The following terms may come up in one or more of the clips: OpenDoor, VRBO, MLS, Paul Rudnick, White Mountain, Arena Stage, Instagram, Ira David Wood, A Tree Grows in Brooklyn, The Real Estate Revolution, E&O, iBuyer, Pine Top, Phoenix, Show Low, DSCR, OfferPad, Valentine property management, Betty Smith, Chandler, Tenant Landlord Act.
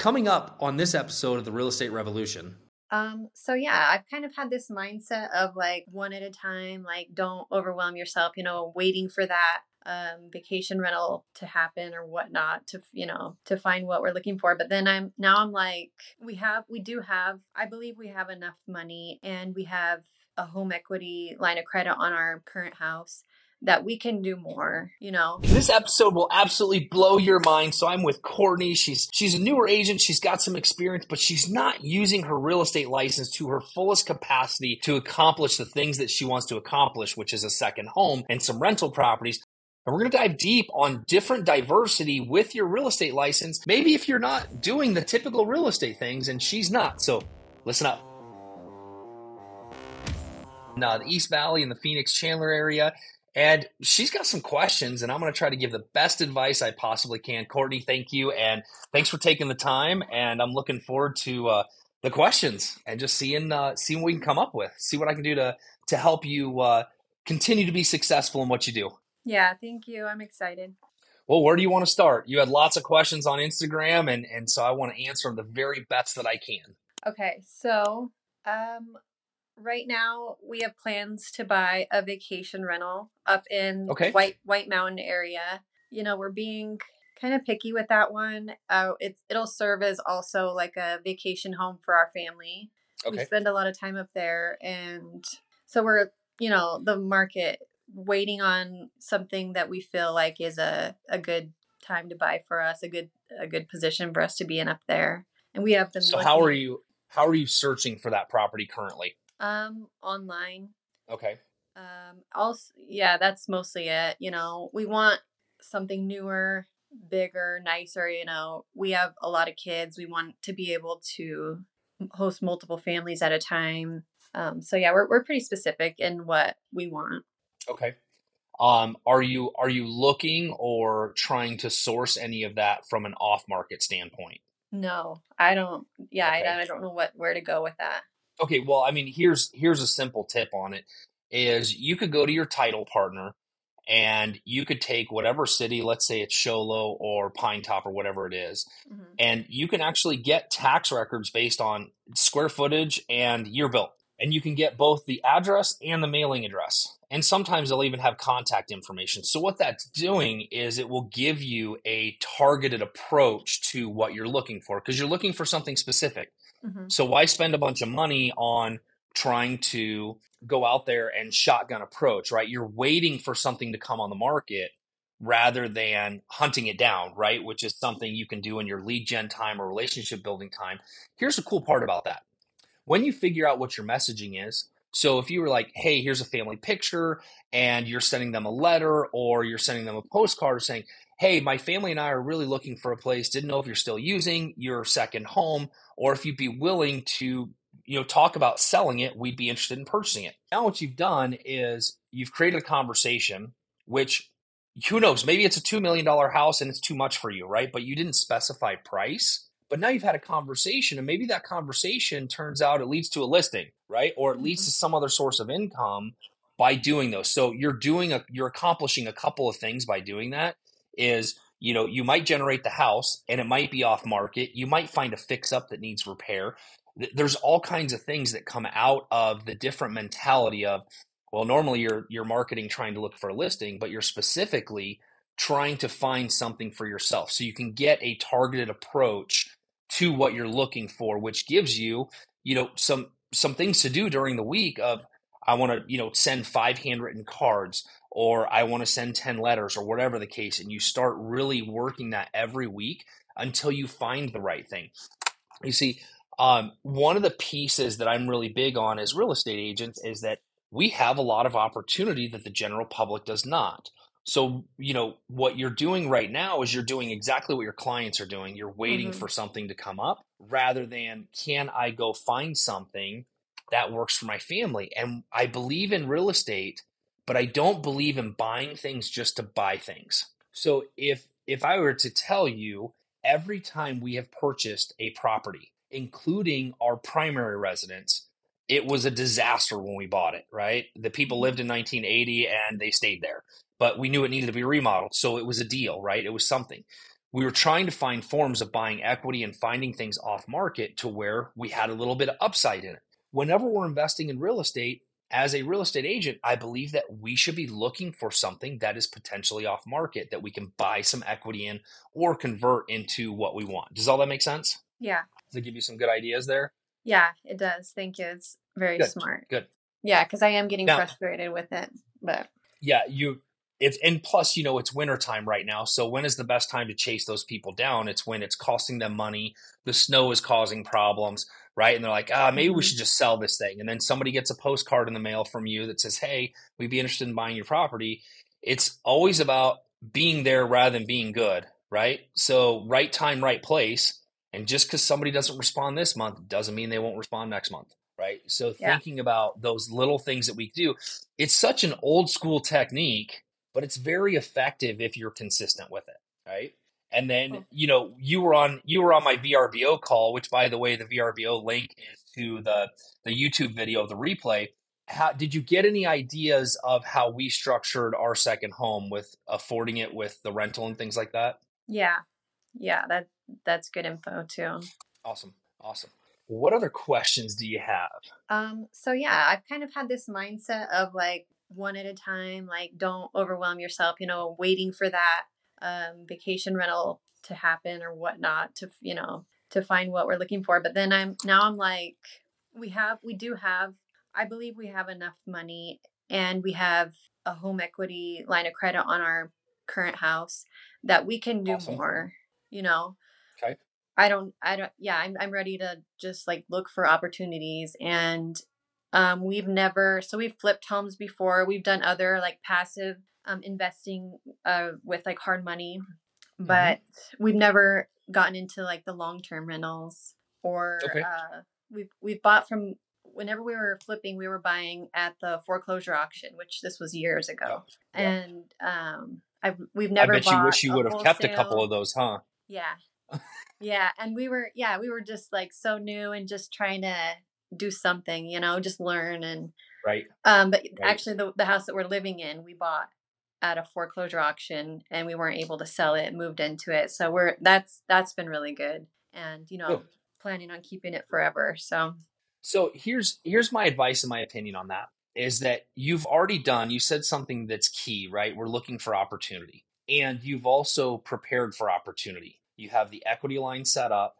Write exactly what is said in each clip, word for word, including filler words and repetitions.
coming up on this episode of The Real Estate Revolution. Um, so yeah, I've kind of had this mindset of like one at a time, like don't overwhelm yourself, you know, waiting for that um, vacation rental to happen or whatnot to, you know, to find what we're looking for. But then I'm, now I'm like, we have, we do have, I believe we have enough money and we have a home equity line of credit on our current house that we can do more, you know. This episode will absolutely blow your mind. So I'm with Courtney. She's she's a newer agent. She's got some experience, but she's not using her real estate license to her fullest capacity to accomplish the things that she wants to accomplish, which is a second home and some rental properties. And we're going to dive deep on different diversity with your real estate license. Maybe if you're not doing the typical real estate things, and she's not. So listen up. Now, the East Valley and the Phoenix Chandler area. And she's got some questions, and I'm going to try to give the best advice I possibly can. Courtney, thank you, and thanks for taking the time. And I'm looking forward to uh, the questions and just seeing uh, seeing what we can come up with, see what I can do to to help you uh, continue to be successful in what you do. Yeah, thank you. I'm excited. Well, where do you want to start? You had lots of questions on Instagram, and and so I want to answer them the very best that I can. Okay, so um. Right now, we have plans to buy a vacation rental up in okay. White White Mountain area. You know, we're being kind of picky with that one. Uh, it's it'll serve as also like a vacation home for our family. Okay. We spend a lot of time up there, and so we're you know the market waiting on something that we feel like is a, a good time to buy for us, a good a good position for us to be in up there. And we have been. So looking. how are you how are you searching for that property currently? Um, online. Okay. Um, also, yeah, that's mostly it. You know, we want something newer, bigger, nicer. You know, we have a lot of kids. We want to be able to host multiple families at a time. Um, so yeah, we're, we're pretty specific in what we want. Okay. Um, are you, are you looking or trying to source any of that from an off-market standpoint? No, I don't. Yeah. Okay. I, I don't know what, where to go with that. Okay, well, I mean, here's here's a simple tip on it is you could go to your title partner and you could take whatever city, let's say it's Show Low or Pine Top or whatever it is, mm-hmm. and you can actually get tax records based on square footage and year built. And you can get both the address and the mailing address. And sometimes they'll even have contact information. So what that's doing is it will give you a targeted approach to what you're looking for because you're looking for something specific. Mm-hmm. So why spend a bunch of money on trying to go out there and shotgun approach, right? You're waiting for something to come on the market rather than hunting it down, right? Which is something you can do in your lead gen time or relationship building time. Here's the cool part about that. When you figure out what your messaging is, so if you were like, hey, here's a family picture and you're sending them a letter or you're sending them a postcard saying, hey, my family and I are really looking for a place. Didn't know if you're still using your second home or if you'd be willing to, you know, talk about selling it. We'd be interested in purchasing it. Now what you've done is you've created a conversation, which who knows, maybe it's a two million dollars house and it's too much for you, right? But you didn't specify price. But now you've had a conversation and maybe that conversation turns out it leads to a listing, right? Or it leads to some other source of income by doing those. So you're doing a, you're accomplishing a couple of things by doing that. Is, you know, you might generate the house and it might be off market. You might find a fix up that needs repair. There's all kinds of things that come out of the different mentality of, well, normally you're, you're marketing trying to look for a listing, but you're specifically trying to find something for yourself. So you can get a targeted approach to what you're looking for, which gives you, you know, some, some things to do during the week of, I want to, you know, send five handwritten cards, or I want to send ten letters or whatever the case. And you start really working that every week until you find the right thing. You see, um, one of the pieces that I'm really big on as real estate agents is that we have a lot of opportunity that the general public does not. So, you know, what you're doing right now is you're doing exactly what your clients are doing. You're waiting mm-hmm. for something to come up rather than, can I go find something that works for my family? And I believe in real estate, but I don't believe in buying things just to buy things. So if if I were to tell you every time we have purchased a property, including our primary residence, it was a disaster when we bought it, right? The people lived in nineteen eighty and they stayed there, but we knew it needed to be remodeled. So it was a deal, right? It was something. we were trying to find forms of buying equity and finding things off market to where we had a little bit of upside in it. Whenever we're investing in real estate, as a real estate agent, I believe that we should be looking for something that is potentially off market that we can buy some equity in or convert into what we want. Does all that make sense? Yeah. Does it give you some good ideas there? Yeah, it does. Thank you. It's very good. Smart. Good. Yeah, because I am getting now, frustrated with it. But yeah, you it's and plus, you know, it's wintertime right now. So when is the best time to chase those people down? It's when it's costing them money. The snow is causing problems, right? And they're like, ah, maybe we should just sell this thing. And then somebody gets a postcard in the mail from you that says, hey, we'd be interested in buying your property. It's always about being there rather than being good, right? So right time, right place. And just because somebody doesn't respond this month doesn't mean they won't respond next month. Right. So yeah. Thinking about those little things that we do, it's such an old school technique, but it's very effective if you're consistent with it. Right. And then, oh. you know, you were on, you were on my V R B O call, which by the way, the V R B O link is to the, the YouTube video of the replay. How did you get any ideas of how we structured our second home with affording it with the rental and things like that? Yeah. Yeah. That, that's good info too. Awesome. Awesome. What other questions do you have? Um, so yeah, I've kind of had this mindset of like one at a time, like don't overwhelm yourself, you know, waiting for that um, vacation rental to happen or whatnot to, you know, to find what we're looking for. But then I'm, now I'm like, we have, we do have, I believe we have enough money and we have a home equity line of credit on our current house that we can do awesome. more, you know? Okay. I don't, I don't, yeah, I'm, I'm ready to just like look for opportunities. And, um, we've never, so we've flipped homes before. We've done other like passive, um, investing, uh, with like hard money, but mm-hmm. we've never gotten into like the long-term rentals or, okay. uh, we've, we've bought from whenever we were flipping, we were buying at the foreclosure auction, which this was years ago. Yeah. And, um, I've, we've never, I bet bought you wish you would have kept a couple of those, huh? Yeah. Yeah. And we were, yeah, we were just like so new and just trying to do something, you know, just learn and, right. Um, but right. actually the, the house that we're living in, we bought at a foreclosure auction and we weren't able to sell it, moved into it. So we're, that's, that's been really good. And, you know, cool. planning on keeping it forever. So, so here's, here's my advice and my opinion on that is that you've already done, you said something that's key, right? We're looking for opportunity and you've also prepared for opportunity. You have the equity line set up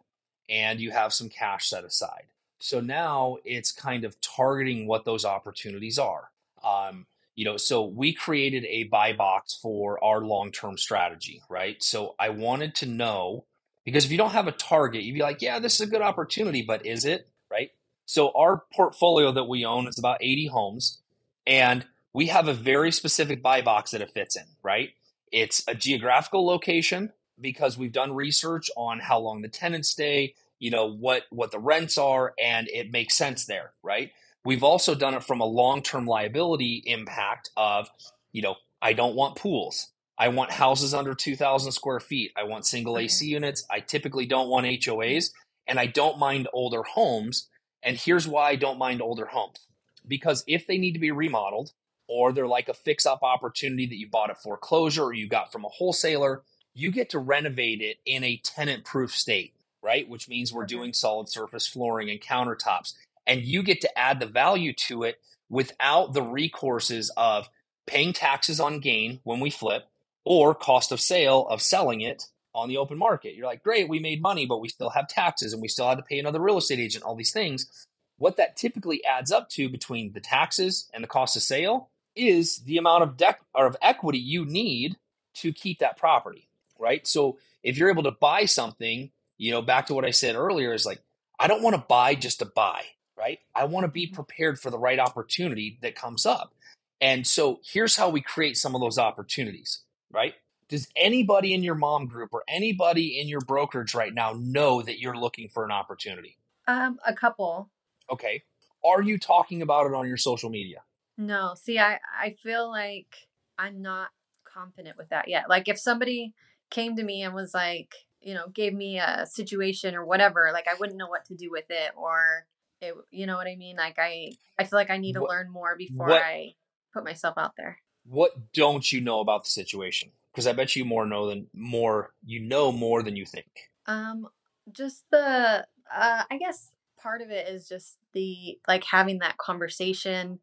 and you have some cash set aside. So now it's kind of targeting what those opportunities are. Um, you know, so we created a buy box for our long-term strategy, right? So I wanted to know, because if you don't have a target, you'd be like, yeah, this is a good opportunity, but is it, right? So our portfolio that we own is about eighty homes and we have a very specific buy box that it fits in, right? It's a geographical location, because we've done research on how long the tenants stay, you know, what, what the rents are, and it makes sense there, right? We've also done it from a long-term liability impact of, you know, I don't want pools. I want houses under two thousand square feet. I want single okay. A C units. I typically don't want H O As, and I don't mind older homes. And here's why I don't mind older homes. Because if they need to be remodeled, or they're like a fix-up opportunity that you bought at foreclosure or you got from a wholesaler, you get to renovate it in a tenant-proof state, right? Which means we're doing solid surface flooring and countertops. And you get to add the value to it without the recourses of paying taxes on gain when we flip or cost of sale of selling it on the open market. You're like, great, we made money, but we still have taxes and we still had to pay another real estate agent, all these things. What that typically adds up to between the taxes and the cost of sale is the amount of debt or of equity you need to keep that property. Right. So if you're able to buy something, you know, back to what I said earlier is like, I don't want to buy just to buy, right? I want to be prepared for the right opportunity that comes up. And so here's how we create some of those opportunities, right? Does anybody in your mom group or anybody in your brokerage right now know that you're looking for an opportunity? Um, a couple. Okay. Are you talking about it on your social media? No. See, I, I feel like I'm not confident with that yet. Like if somebody came to me and was like, you know, gave me a situation or whatever, like I wouldn't know what to do with it or it, you know what I mean? Like I, I feel like I need to what, learn more before what, I put myself out there. What don't you know about the situation? Because I bet you more know than more you know more than you think. Um, just the uh, I guess part of it is just the like having that conversation,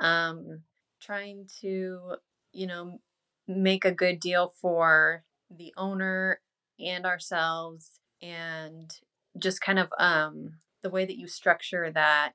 um, trying to you know make a good deal for the owner and ourselves, and just kind of um the way that you structure that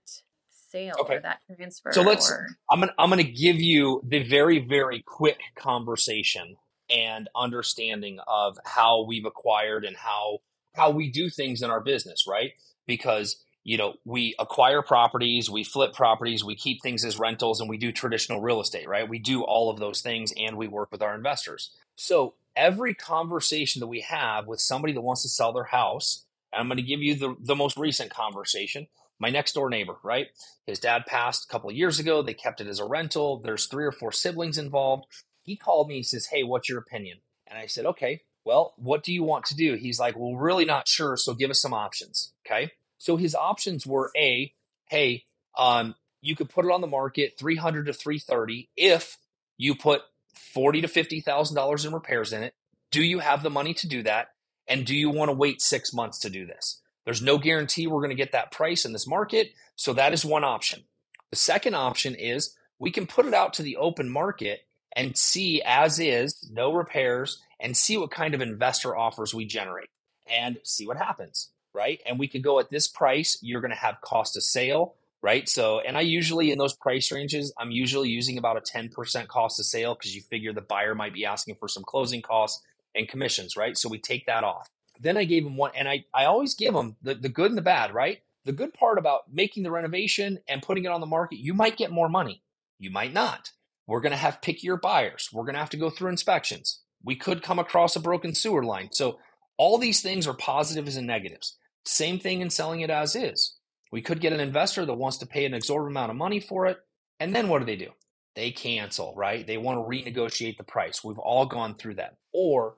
sale okay. or that transfer. So let's. Or... I'm gonna I'm gonna give you the very very quick conversation and understanding of how we've acquired and how how we do things in our business, right? Because you know we acquire properties, we flip properties, we keep things as rentals, and we do traditional real estate, right? We do all of those things, and we work with our investors. So every conversation that we have with somebody that wants to sell their house, and I'm going to give you the, the most recent conversation. My next door neighbor, right? His dad passed a couple of years ago. They kept it as a rental. There's three or four siblings involved. He called me and says, hey, what's your opinion? And I said, okay, well, what do you want to do? He's like, well, really not sure. So give us some options. Okay. So his options were A, hey, um, you could put it on the market three hundred to three thirty if you put forty to fifty thousand dollars in repairs in it. Do you have the money to do that? And do you want to wait six months to do this? There's no guarantee we're going to get that price in this market. So that is one option. The second option is we can put it out to the open market and see as is, no repairs, and see what kind of investor offers we generate and see what happens, right? And we could go at this price, you're going to have cost of sale, right? So, and I usually in those price ranges, I'm usually using about a ten percent cost of sale because you figure the buyer might be asking for some closing costs and commissions, right? So we take that off. Then I gave him one, and I, I always give them the, the good and the bad, right? The good part about making the renovation and putting it on the market, you might get more money. You might not. We're going to have pickier buyers. We're going to have to go through inspections. We could come across a broken sewer line. So all these things are positives and negatives. Same thing in selling it as is. We could get an investor that wants to pay an exorbitant amount of money for it. And then what do they do? They cancel, right? They want to renegotiate the price. We've all gone through that. Or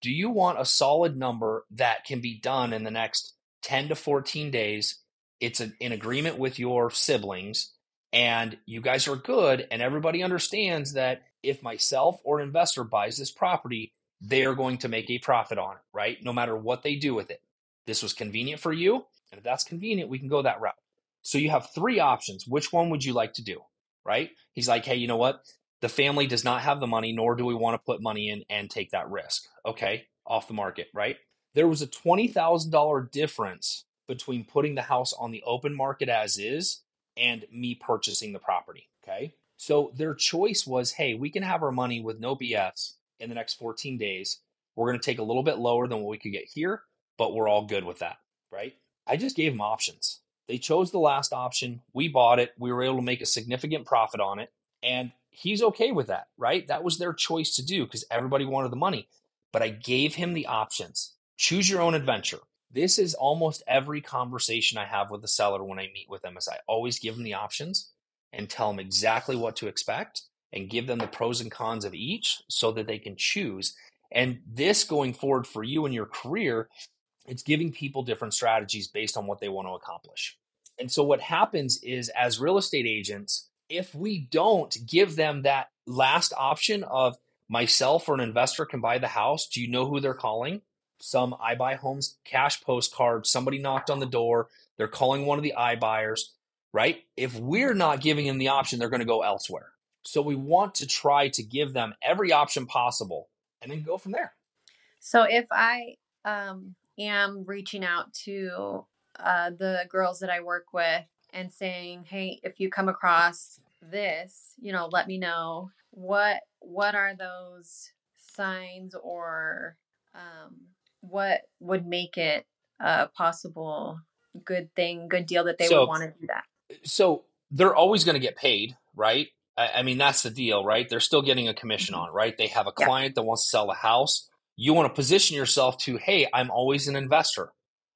do you want a solid number that can be done in the next ten to fourteen days? It's a, in agreement with your siblings and you guys are good. And everybody understands that if myself or an investor buys this property, they are going to make a profit on it, right? No matter what they do with it. This was convenient for you. And if that's convenient, we can go that route. So you have three options. Which one would you like to do, right? He's like, hey, you know what? The family does not have the money, nor do we want to put money in and take that risk. Okay, off the market, right? There was a twenty thousand dollars difference between putting the house on the open market as is and me purchasing the property, okay? So their choice was, hey, we can have our money with no B S in the next fourteen days. We're going to take a little bit lower than what we could get here, but we're all good with that, right? I just gave them options. They chose the last option. We bought it. We were able to make a significant profit on it. And he's okay with that, right? That was their choice to do because everybody wanted the money. But I gave him the options. Choose your own adventure. This is almost every conversation I have with the seller when I meet with them is I always give them the options and tell them exactly what to expect and give them the pros and cons of each so that they can choose. And this going forward for you and your career, it's giving people different strategies based on what they want to accomplish. And so what happens is as real estate agents, if we don't give them that last option of myself or an investor can buy the house, do you know who they're calling? Some I Buy Homes cash postcard, somebody knocked on the door, they're calling one of the iBuyers, right? If we're not giving them the option, they're going to go elsewhere. So we want to try to give them every option possible and then go from there. So if I um, am reaching out to uh, the girls that I work with, and saying, hey, if you come across this, you know, let me know what, what are those signs or um, what would make it a possible good thing, good deal that they so, would want to do that. So they're always going to get paid, right? I, I mean, that's the deal, right? They're still getting a commission mm-hmm. on, right? They have a client yeah. that wants to sell a house. You want to position yourself to, hey, I'm always an investor.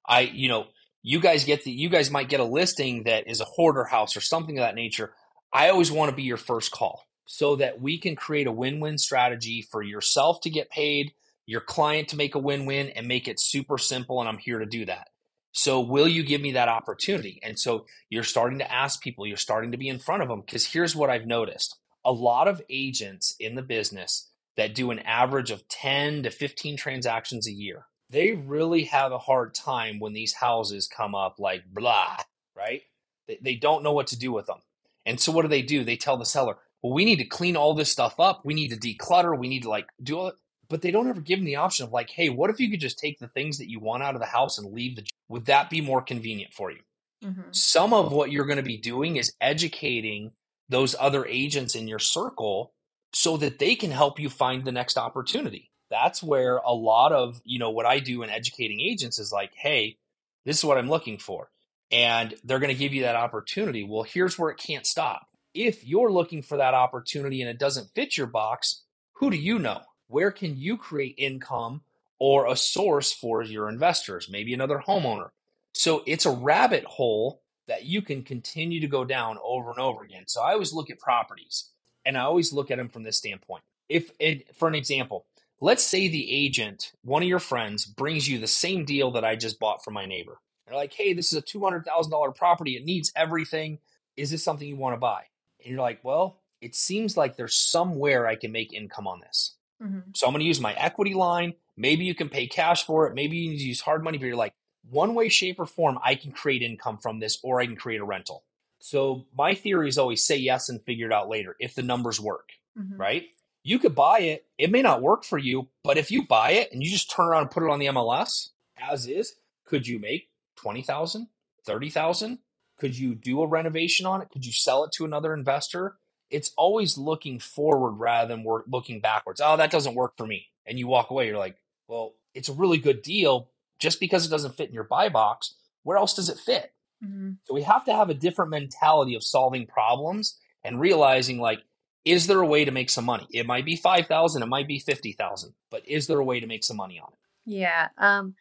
I, you know, You guys get the. You guys might get a listing that is a hoarder house or something of that nature. I always want to be your first call so that we can create a win-win strategy for yourself to get paid, your client to make a win-win, and make it super simple. And I'm here to do that. So will you give me that opportunity? And so you're starting to ask people. You're starting to be in front of them because here's what I've noticed. A lot of agents in the business, that do an average of ten to fifteen transactions a year. They really have a hard time when these houses come up like blah, right? They, they don't know what to do with them. And so what do they do? They tell the seller, well, we need to clean all this stuff up. We need to declutter. We need to like do all it. But they don't ever give them the option of like, hey, what if you could just take the things that you want out of the house and leave the, would that be more convenient for you? Mm-hmm. Some of what you're going to be doing is educating those other agents in your circle so that they can help you find the next opportunity. That's where a lot of, you know, what I do in educating agents is like, hey, this is what I'm looking for. And they're going to give you that opportunity. Well, here's where it can't stop. If you're looking for that opportunity and it doesn't fit your box, who do you know? Where can you create income or a source for your investors? Maybe another homeowner. So it's a rabbit hole that you can continue to go down over and over again. So I always look at properties and I always look at them from this standpoint. If, for an example, let's say the agent, one of your friends, brings you the same deal that I just bought from my neighbor. They're like, hey, this is a two hundred thousand dollars property. It needs everything. Is this something you want to buy? And you're like, well, it seems like there's somewhere I can make income on this. Mm-hmm. So I'm going to use my equity line. Maybe you can pay cash for it. Maybe you need to use hard money, but you're like, one way, shape, or form, I can create income from this, or I can create a rental. So my theory is always say yes and figure it out later if the numbers work, mm-hmm. right? You could buy it. It may not work for you, but if you buy it and you just turn around and put it on the M L S as is, could you make twenty thousand, thirty thousand? Could you do a renovation on it? Could you sell it to another investor? It's always looking forward rather than we're looking backwards. Oh, that doesn't work for me. And you walk away. You're like, well, it's a really good deal. Just because it doesn't fit in your buy box, where else does it fit? Mm-hmm. So we have to have a different mentality of solving problems and realizing like, is there a way to make some money? It might be five thousand, it might be fifty thousand, but is there a way to make some money on it? Yeah. Um,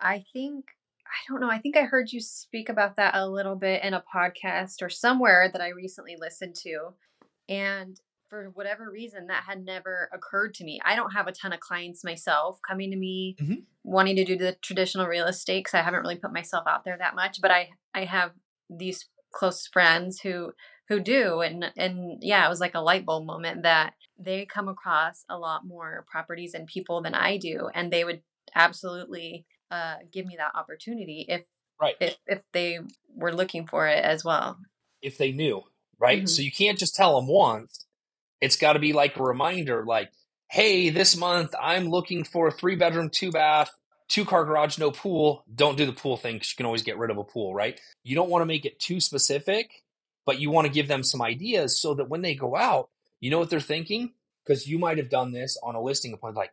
I think, I don't know. I think I heard you speak about that a little bit in a podcast or somewhere that I recently listened to. And for whatever reason, that had never occurred to me. I don't have a ton of clients myself coming to me mm-hmm. wanting to do the traditional real estate because I haven't really put myself out there that much. But I, I have these close friends who who do. And, and yeah, it was like a light bulb moment that they come across a lot more properties and people than I do. And they would absolutely uh, give me that opportunity if, right. if if they were looking for it as well. If they knew, right? Mm-hmm. So you can't just tell them once. It's got to be like a reminder, like, hey, this month I'm looking for a three bedroom, two bath, two car garage, no pool. Don't do the pool thing because you can always get rid of a pool, right? You don't want to make it too specific, but you want to give them some ideas so that when they go out, you know what they're thinking? Because you might have done this on a listing appointment, like,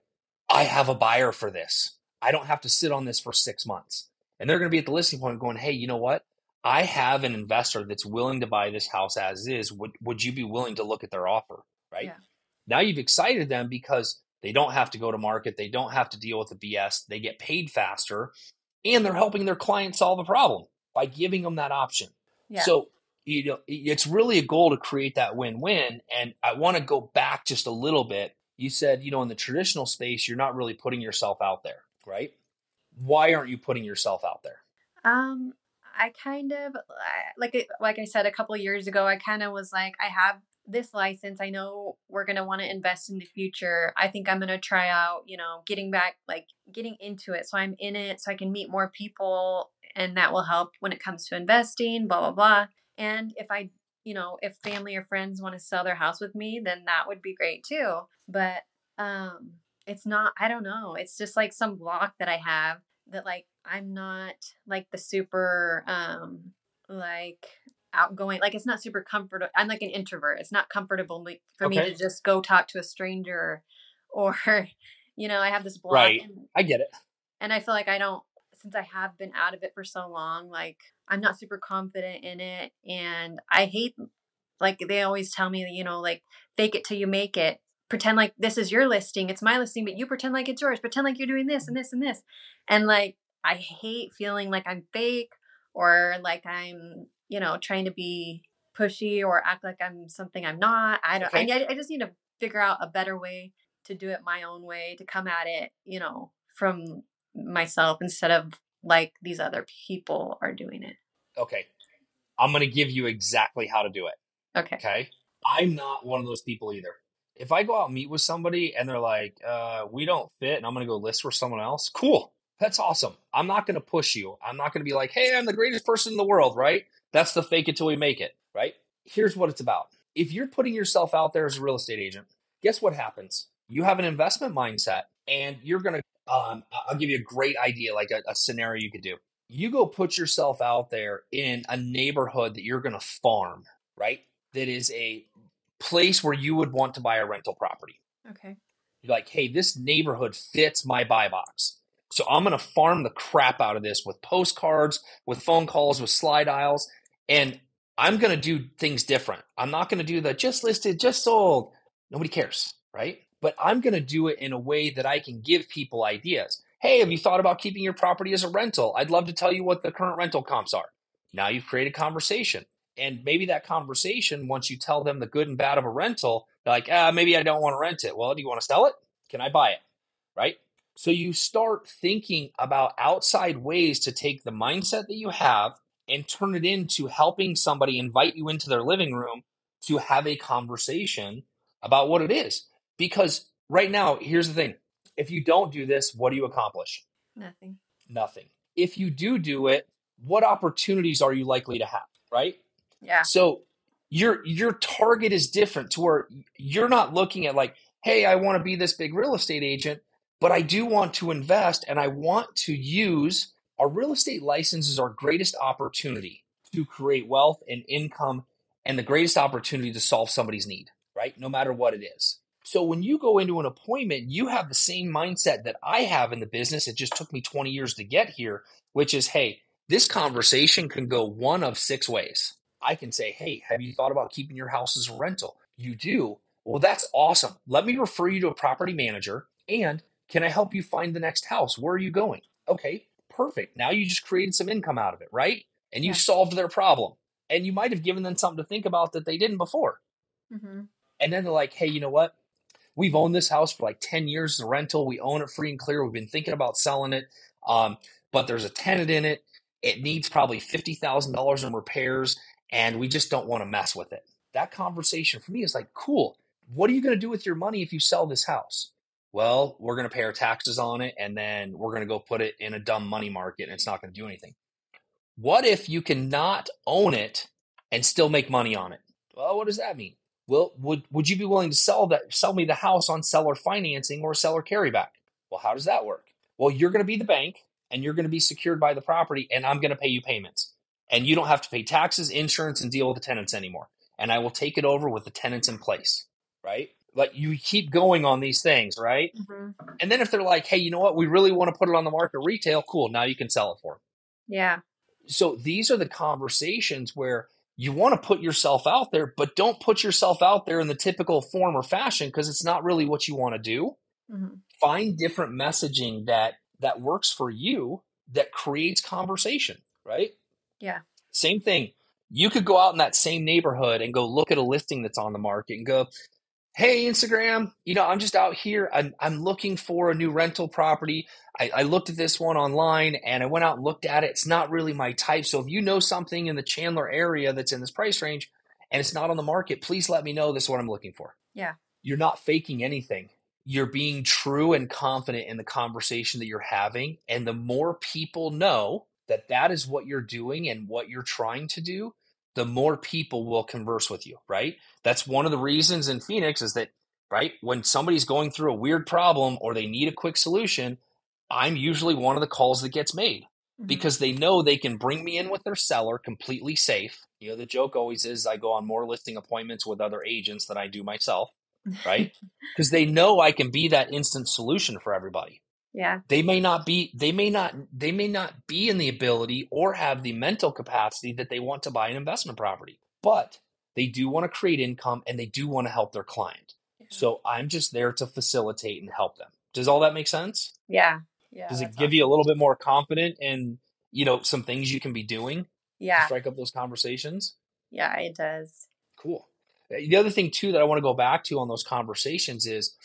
I have a buyer for this. I don't have to sit on this for six months. And they're going to be at the listing appointment going, hey, you know what? I have an investor that's willing to buy this house as is. Would, would you be willing to look at their offer? Right? Yeah. Now you've excited them because they don't have to go to market. They don't have to deal with the B S. They get paid faster and they're helping their client solve a problem by giving them that option. Yeah. So, you know, it's really a goal to create that win-win. And I want to go back just a little bit. You said, you know, in the traditional space, you're not really putting yourself out there, right? Why aren't you putting yourself out there? Um, I kind of, like, like I said, a couple of years ago, I kind of was like, I have this license, I know we're going to want to invest in the future. I think I'm going to try out, you know, getting back, like getting into it. So I'm in it so I can meet more people and that will help when it comes to investing, blah, blah, blah. And if I, you know, if family or friends want to sell their house with me, then that would be great too. But, um, it's not, I don't know. It's just like some block that I have that like, I'm not like the super, um, like, outgoing, like it's not super comfortable. I'm like an introvert. It's not comfortable for okay. me to just go talk to a stranger or, you know, I have this block. Right. And, I get it. And I feel like I don't, since I have been out of it for so long, like I'm not super confident in it. And I hate, like they always tell me, you know, like fake it till you make it. Pretend like this is your listing. It's my listing, but you pretend like it's yours. Pretend like you're doing this and this and this. And like, I hate feeling like I'm fake or like I'm, you know, trying to be pushy or act like I'm something I'm not. I don't, okay. I, I just need to figure out a better way to do it my own way, to come at it, you know, from myself instead of like these other people are doing it. Okay. I'm going to give you exactly how to do it. Okay. Okay. I'm not one of those people either. If I go out and meet with somebody and they're like, uh, we don't fit and I'm going to go list for someone else, cool. That's awesome. I'm not going to push you. I'm not going to be like, hey, I'm the greatest person in the world, right? That's the fake it till we make it, right? Here's what it's about. If you're putting yourself out there as a real estate agent, guess what happens? You have an investment mindset and you're going to, um, I'll give you a great idea, like a, a scenario you could do. You go put yourself out there in a neighborhood that you're going to farm, right? That is a place where you would want to buy a rental property. Okay. You're like, hey, this neighborhood fits my buy box. So I'm going to farm the crap out of this with postcards, with phone calls, with slide aisles. And I'm going to do things different. I'm not going to do the just listed, just sold. Nobody cares, right? But I'm going to do it in a way that I can give people ideas. Hey, have you thought about keeping your property as a rental? I'd love to tell you what the current rental comps are. Now you've created conversation. And maybe that conversation, once you tell them the good and bad of a rental, they're like, ah, maybe I don't want to rent it. Well, do you want to sell it? Can I buy it? Right? So you start thinking about outside ways to take the mindset that you have and turn it into helping somebody invite you into their living room to have a conversation about what it is. Because right now, here's the thing. If you don't do this, what do you accomplish? Nothing. Nothing. If you do do it, what opportunities are you likely to have, right? Yeah. So your your target is different to where you're not looking at like, hey, I want to be this big real estate agent, but I do want to invest and I want to use our real estate license is our greatest opportunity to create wealth and income and the greatest opportunity to solve somebody's need, right? No matter what it is. So when you go into an appointment, you have the same mindset that I have in the business. It just took me twenty years to get here, which is, hey, this conversation can go one of six ways. I can say, hey, have you thought about keeping your house as a rental? You do. Well, that's awesome. Let me refer you to a property manager. And can I help you find the next house? Where are you going? Okay, perfect. Now you just created some income out of it, right? And you yeah. solved their problem. And you might have given them something to think about that they didn't before. Mm-hmm. And then they're like, hey, you know what? We've owned this house for like ten years as a rental. We own it free and clear. We've been thinking about selling it, um, but there's a tenant in it. It needs probably fifty thousand dollars in repairs. And we just don't want to mess with it. That conversation for me is like, cool, what are you going to do with your money if you sell this house? Well, we're going to pay our taxes on it. And then we're going to go put it in a dumb money market and it's not going to do anything. What if you cannot own it and still make money on it? Well, what does that mean? Well, would, would you be willing to sell that, sell me the house on seller financing or seller carryback? Well, how does that work? Well, you're going to be the bank and you're going to be secured by the property and I'm going to pay you payments. And you don't have to pay taxes, insurance, and deal with the tenants anymore. And I will take it over with the tenants in place, right? Like you keep going on these things, right? Mm-hmm. And then if they're like, hey, you know what? We really want to put it on the market retail. Cool. Now you can sell it for them. Yeah. So these are the conversations where you want to put yourself out there, but don't put yourself out there in the typical form or fashion because it's not really what you want to do. Mm-hmm. Find different messaging that that works for you that creates conversation, right? Yeah. Same thing. You could go out in that same neighborhood and go look at a listing that's on the market and go, hey, Instagram, you know, I'm just out here. I'm, I'm looking for a new rental property. I, I looked at this one online and I went out and looked at it. It's not really my type. So if you know something in the Chandler area that's in this price range and it's not on the market, please let me know. This is what I'm looking for. Yeah. You're not faking anything. You're being true and confident in the conversation that you're having. And the more people know that that is what you're doing and what you're trying to do, the more people will converse with you, right? That's one of the reasons in Phoenix is that, right, when somebody's going through a weird problem or they need a quick solution, I'm usually one of the calls that gets made mm-hmm. because they know they can bring me in with their seller completely safe. You know, the joke always is I go on more listing appointments with other agents than I do myself, right? Because they know I can be that instant solution for everybody. Yeah. They may not be, they may not, they may not be in the ability or have the mental capacity that they want to buy an investment property, but they do want to create income and they do want to help their client. Yeah. So I'm just there to facilitate and help them. Does all that make sense? Yeah. Yeah. Does it give awesome. You a little bit more confident and, you know, some things you can be doing? Yeah. To strike up those conversations? Yeah, it does. Cool. The other thing too, that I want to go back to on those conversations is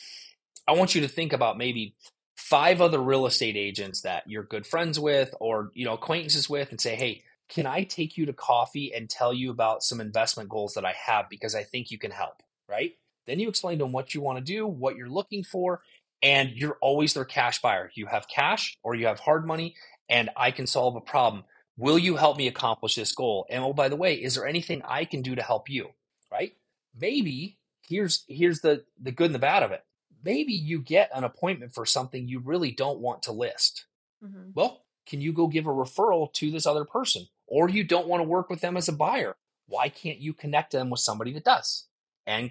I want you to think about maybe five other real estate agents that you're good friends with or, you know, acquaintances with and say, hey, can I take you to coffee and tell you about some investment goals that I have because I think you can help, right? Then you explain to them what you want to do, what you're looking for, and you're always their cash buyer. You have cash or you have hard money, and I can solve a problem. Will you help me accomplish this goal? And oh, by the way, is there anything I can do to help you, right? Maybe here's here's the, the good and the bad of it. Maybe you get an appointment for something you really don't want to list. Mm-hmm. Well, can you go give a referral to this other person? Or you don't want to work with them as a buyer. Why can't you connect them with somebody that does and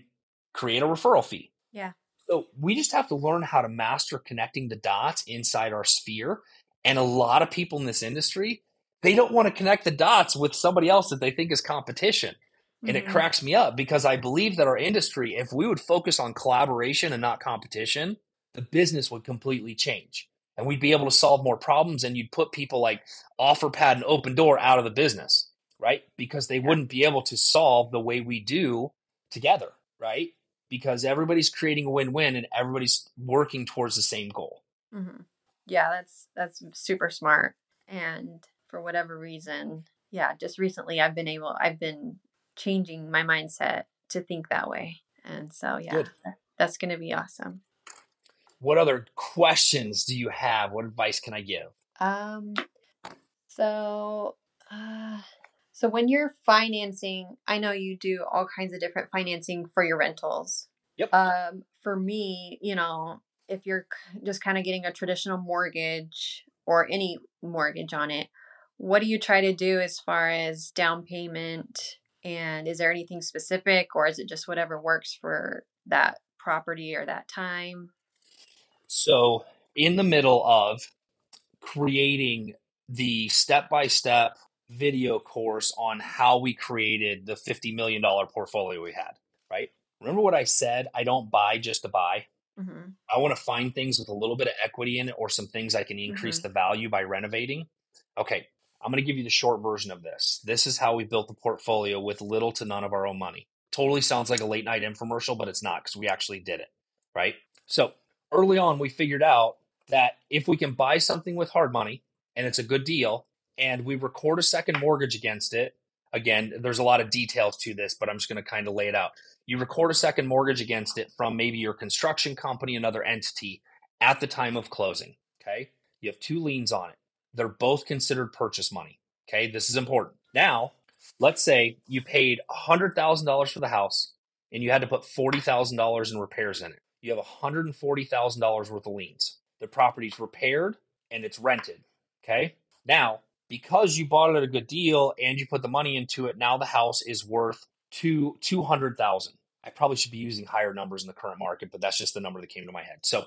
create a referral fee? Yeah. So we just have to learn how to master connecting the dots inside our sphere. And a lot of people in this industry, they don't want to connect the dots with somebody else that they think is competition. And mm-hmm. it cracks me up because I believe that our industry, if we would focus on collaboration and not competition, the business would completely change. And we'd be able to solve more problems, and you'd put people like OfferPad and OpenDoor out of the business, right? Because they yeah. wouldn't be able to solve the way we do together, right? Because everybody's creating a win-win and everybody's working towards the same goal. Mm-hmm. Yeah, that's that's super smart. And for whatever reason, yeah, just recently I've been able, I've been changing my mindset to think that way. And so, yeah, Good. that's going to be awesome. What other questions do you have? What advice can I give? Um, so, uh, so when you're financing, I know you do all kinds of different financing for your rentals. Yep. Um, for me, you know, if you're just kind of getting a traditional mortgage or any mortgage on it, what do you try to do as far as down payment? And is there anything specific, or is it just whatever works for that property or that time? So in the middle of creating the step-by-step video course on how we created the fifty million dollars portfolio we had, right? Remember what I said? I don't buy just to buy. Mm-hmm. I want to find things with a little bit of equity in it, or some things I can increase mm-hmm. the value by renovating. Okay, I'm going to give you the short version of this. This is how we built the portfolio with little to none of our own money. Totally sounds like a late night infomercial, but it's not, because we actually did it, right? So early on, we figured out that if we can buy something with hard money and it's a good deal, and we record a second mortgage against it, again, there's a lot of details to this, but I'm just going to kind of lay it out. You record a second mortgage against it from maybe your construction company, another entity, at the time of closing, okay? You have two liens on it. They're both considered purchase money, okay? This is important. Now, let's say you paid one hundred thousand dollars for the house and you had to put forty thousand dollars in repairs in it. You have one hundred forty thousand dollars worth of liens. The property's repaired and it's rented, okay? Now, because you bought it at a good deal and you put the money into it, now the house is worth two, two hundred thousand dollars. I probably should be using higher numbers in the current market, but that's just the number that came to my head. So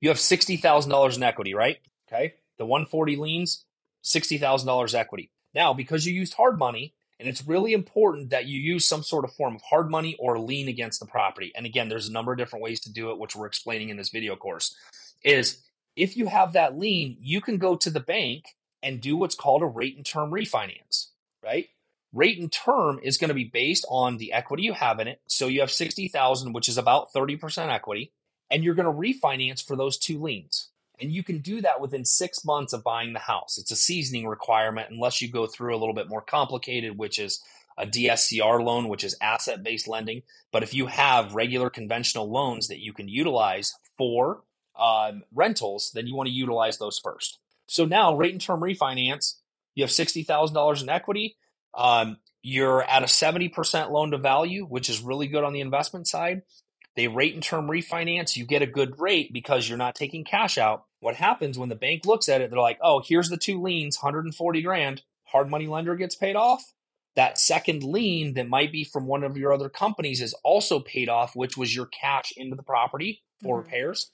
you have sixty thousand dollars in equity, right? Okay, the one forty liens, sixty thousand dollars equity. Now, because you used hard money, and it's really important that you use some sort of form of hard money or lien against the property. And again, there's a number of different ways to do it, which we're explaining in this video course, is if you have that lien, you can go to the bank and do what's called a rate and term refinance, right? Rate and term is going to be based on the equity you have in it. So you have sixty thousand, which is about thirty percent equity, and you're going to refinance for those two liens. And you can do that within six months of buying the house. It's a seasoning requirement unless you go through a little bit more complicated, which is a D S C R loan, which is asset-based lending. But if you have regular conventional loans that you can utilize for um, rentals, then you want to utilize those first. So now rate and term refinance, you have sixty thousand dollars in equity. Um, you're at a seventy percent loan to value, which is really good on the investment side. They rate and term refinance. You get a good rate because you're not taking cash out. What happens when the bank looks at it, they're like, oh, here's the two liens, one hundred forty grand. Hard money lender gets paid off. That second lien that might be from one of your other companies is also paid off, which was your cash into the property for mm-hmm. repairs.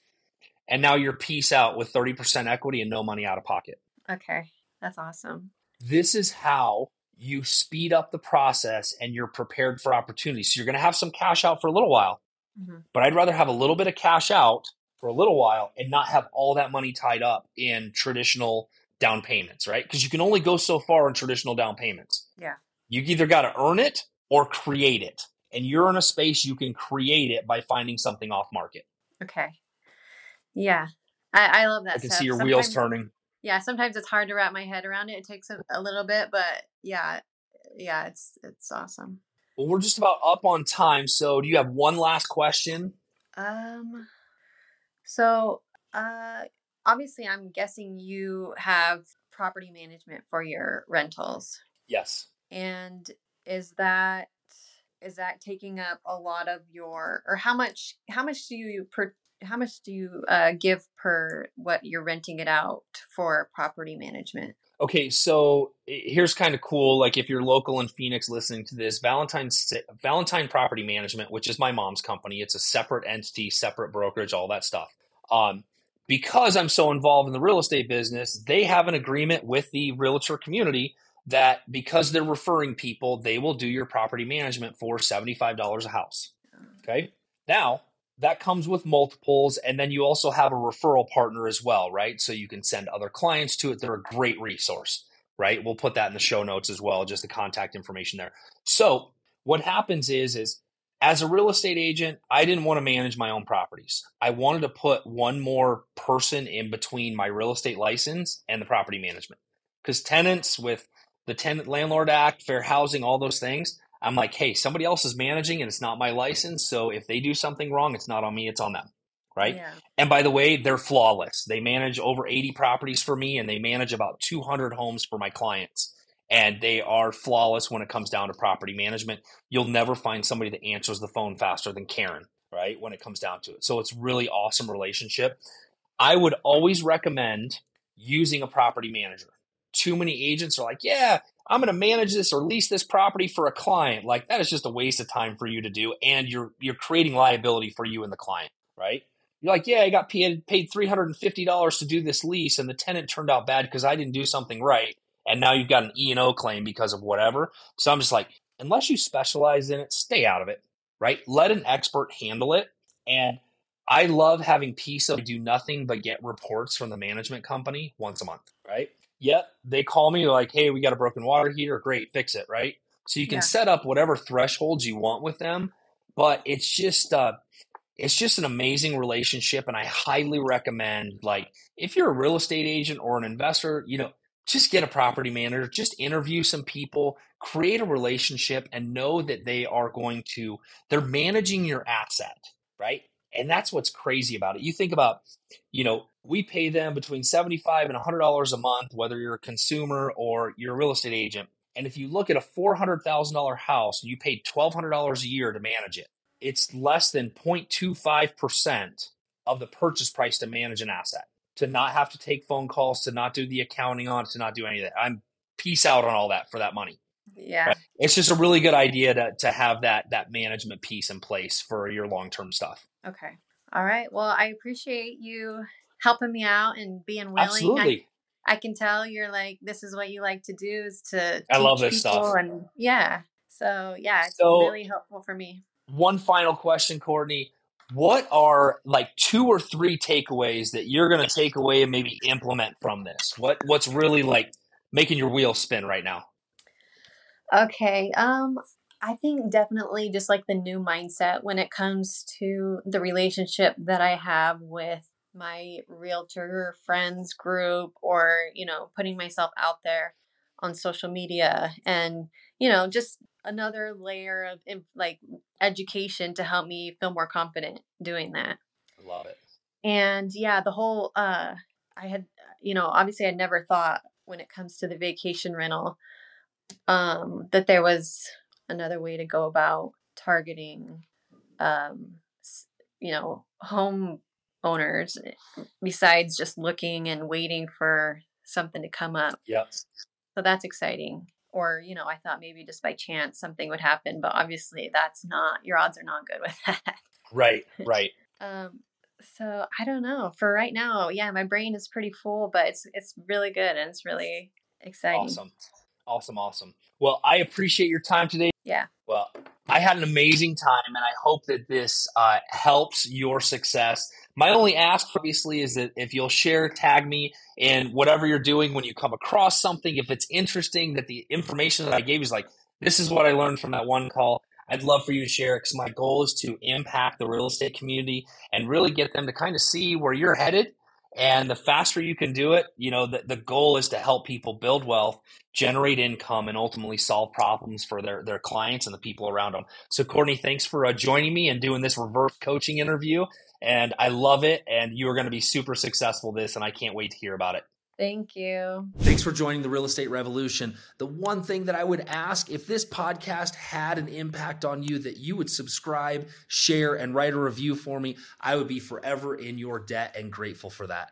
And now you're peace out with thirty percent equity and no money out of pocket. Okay, that's awesome. This is how you speed up the process and you're prepared for opportunity. So you're going to have some cash out for a little while. Mm-hmm. But I'd rather have a little bit of cash out for a little while and not have all that money tied up in traditional down payments, right? Because you can only go so far in traditional down payments. Yeah. You either got to earn it or create it. And you're in a space you can create it by finding something off market. Okay. Yeah. I, I love that. I can stuff. see your sometimes, wheels turning. Yeah. Sometimes it's hard to wrap my head around it. It takes a, a little bit, but yeah. Yeah. It's, it's awesome. Well, we're just about up on time. So do you have one last question? Um, so uh, obviously I'm guessing you have property management for your rentals. Yes. And is that, is that taking up a lot of your, or how much, how much do you per, how much do you uh, give per what you're renting it out for property management? Okay, so here's kind of cool. Like if you're local in Phoenix listening to this, Valentine Valentine Property Management, which is my mom's company, it's a separate entity, separate brokerage, all that stuff. Um, because I'm so involved in the real estate business, they have an agreement with the realtor community that because they're referring people, they will do your property management for seventy-five dollars a house. Okay, now that comes with multiples, and then you also have a referral partner as well, right? So you can send other clients to it. They're a great resource, right? We'll put that in the show notes as well, just the contact information there. So what happens is, is as a real estate agent, I didn't want to manage my own properties. I wanted to put one more person in between my real estate license and the property management, because tenants with the Tenant Landlord Act, fair housing, all those things, I'm like, hey, somebody else is managing and it's not my license. So if they do something wrong, it's not on me, it's on them, right? Yeah. And by the way, they're flawless. They manage over eighty properties for me, and they manage about two hundred homes for my clients. And they are flawless when it comes down to property management. You'll never find somebody that answers the phone faster than Karen, right? When it comes down to it. So it's really awesome relationship. I would always recommend using a property manager. Too many agents are like, yeah, I'm going to manage this or lease this property for a client. Like, that is just a waste of time for you to do. And you're, you're creating liability for you and the client, right? You're like, yeah, I got paid, paid three hundred fifty dollars to do this lease, and the tenant turned out bad because I didn't do something right. And now you've got an E and O claim because of whatever. So I'm just like, unless you specialize in it, stay out of it, right? Let an expert handle it. And I love having peace of do nothing but get reports from the management company once a month, right? Yep. They call me like, hey, we got a broken water heater. Great. Fix it. Right. So you can yeah. set up whatever thresholds you want with them, but it's just, uh, it's just an amazing relationship. And I highly recommend, like, if you're a real estate agent or an investor, you know, just get a property manager, just interview some people, create a relationship, and know that they are going to, they're managing your asset. Right. And that's what's crazy about it. You think about, you know, we pay them between seventy-five dollars and one hundred dollars a month, whether you're a consumer or you're a real estate agent. And if you look at a four hundred thousand dollars house and you pay twelve hundred dollars a year to manage it, it's less than zero point two five percent of the purchase price to manage an asset, to not have to take phone calls, to not do the accounting on it, to not do any of that. I'm peace out on all that for that money. Yeah. Right? It's just a really good idea to to have that that management piece in place for your long-term stuff. Okay. All right. Well, I appreciate you helping me out and being willing. Absolutely. I, I can tell you're like, this is what you like to do, is to I love this stuff. And yeah. So yeah, it's so, really helpful for me. One final question, Courtney. What are like two or three takeaways that you're going to take away and maybe implement from this? What What's really like making your wheels spin right now? Okay. Um, I think definitely just like the new mindset when it comes to the relationship that I have with my realtor friends group, or, you know, putting myself out there on social media, and, you know, just another layer of like education to help me feel more confident doing that. I love it. And yeah, the whole, uh, I had, you know, obviously I never thought when it comes to the vacation rental, um, that there was another way to go about targeting, um, you know, home owners besides just looking and waiting for something to come up. Yeah. So that's exciting. Or, you know, I thought maybe just by chance something would happen, but obviously that's not, your odds are not good with that. Right. Right. um, so I don't know, for right now. Yeah. My brain is pretty full, but it's, it's really good. And it's really exciting. Awesome. Awesome. Awesome. Well, I appreciate your time today. Yeah. Well, I had an amazing time, and I hope that this uh, helps your success. My only ask, obviously, is that if you'll share, tag me in whatever you're doing when you come across something. If it's interesting, that the information that I gave is like, this is what I learned from that one call, I'd love for you to share, because my goal is to impact the real estate community and really get them to kind of see where you're headed And the faster you can do it, you know, the, the goal is to help people build wealth, generate income, and ultimately solve problems for their, their clients and the people around them. So Courtney, thanks for uh, joining me and doing this reverse coaching interview. And I love it. And you are going to be super successful this, and I can't wait to hear about it. Thank you. Thanks for joining the Real Estate Revolution. The one thing that I would ask, if this podcast had an impact on you, that you would subscribe, share, and write a review for me. I would be forever in your debt and grateful for that.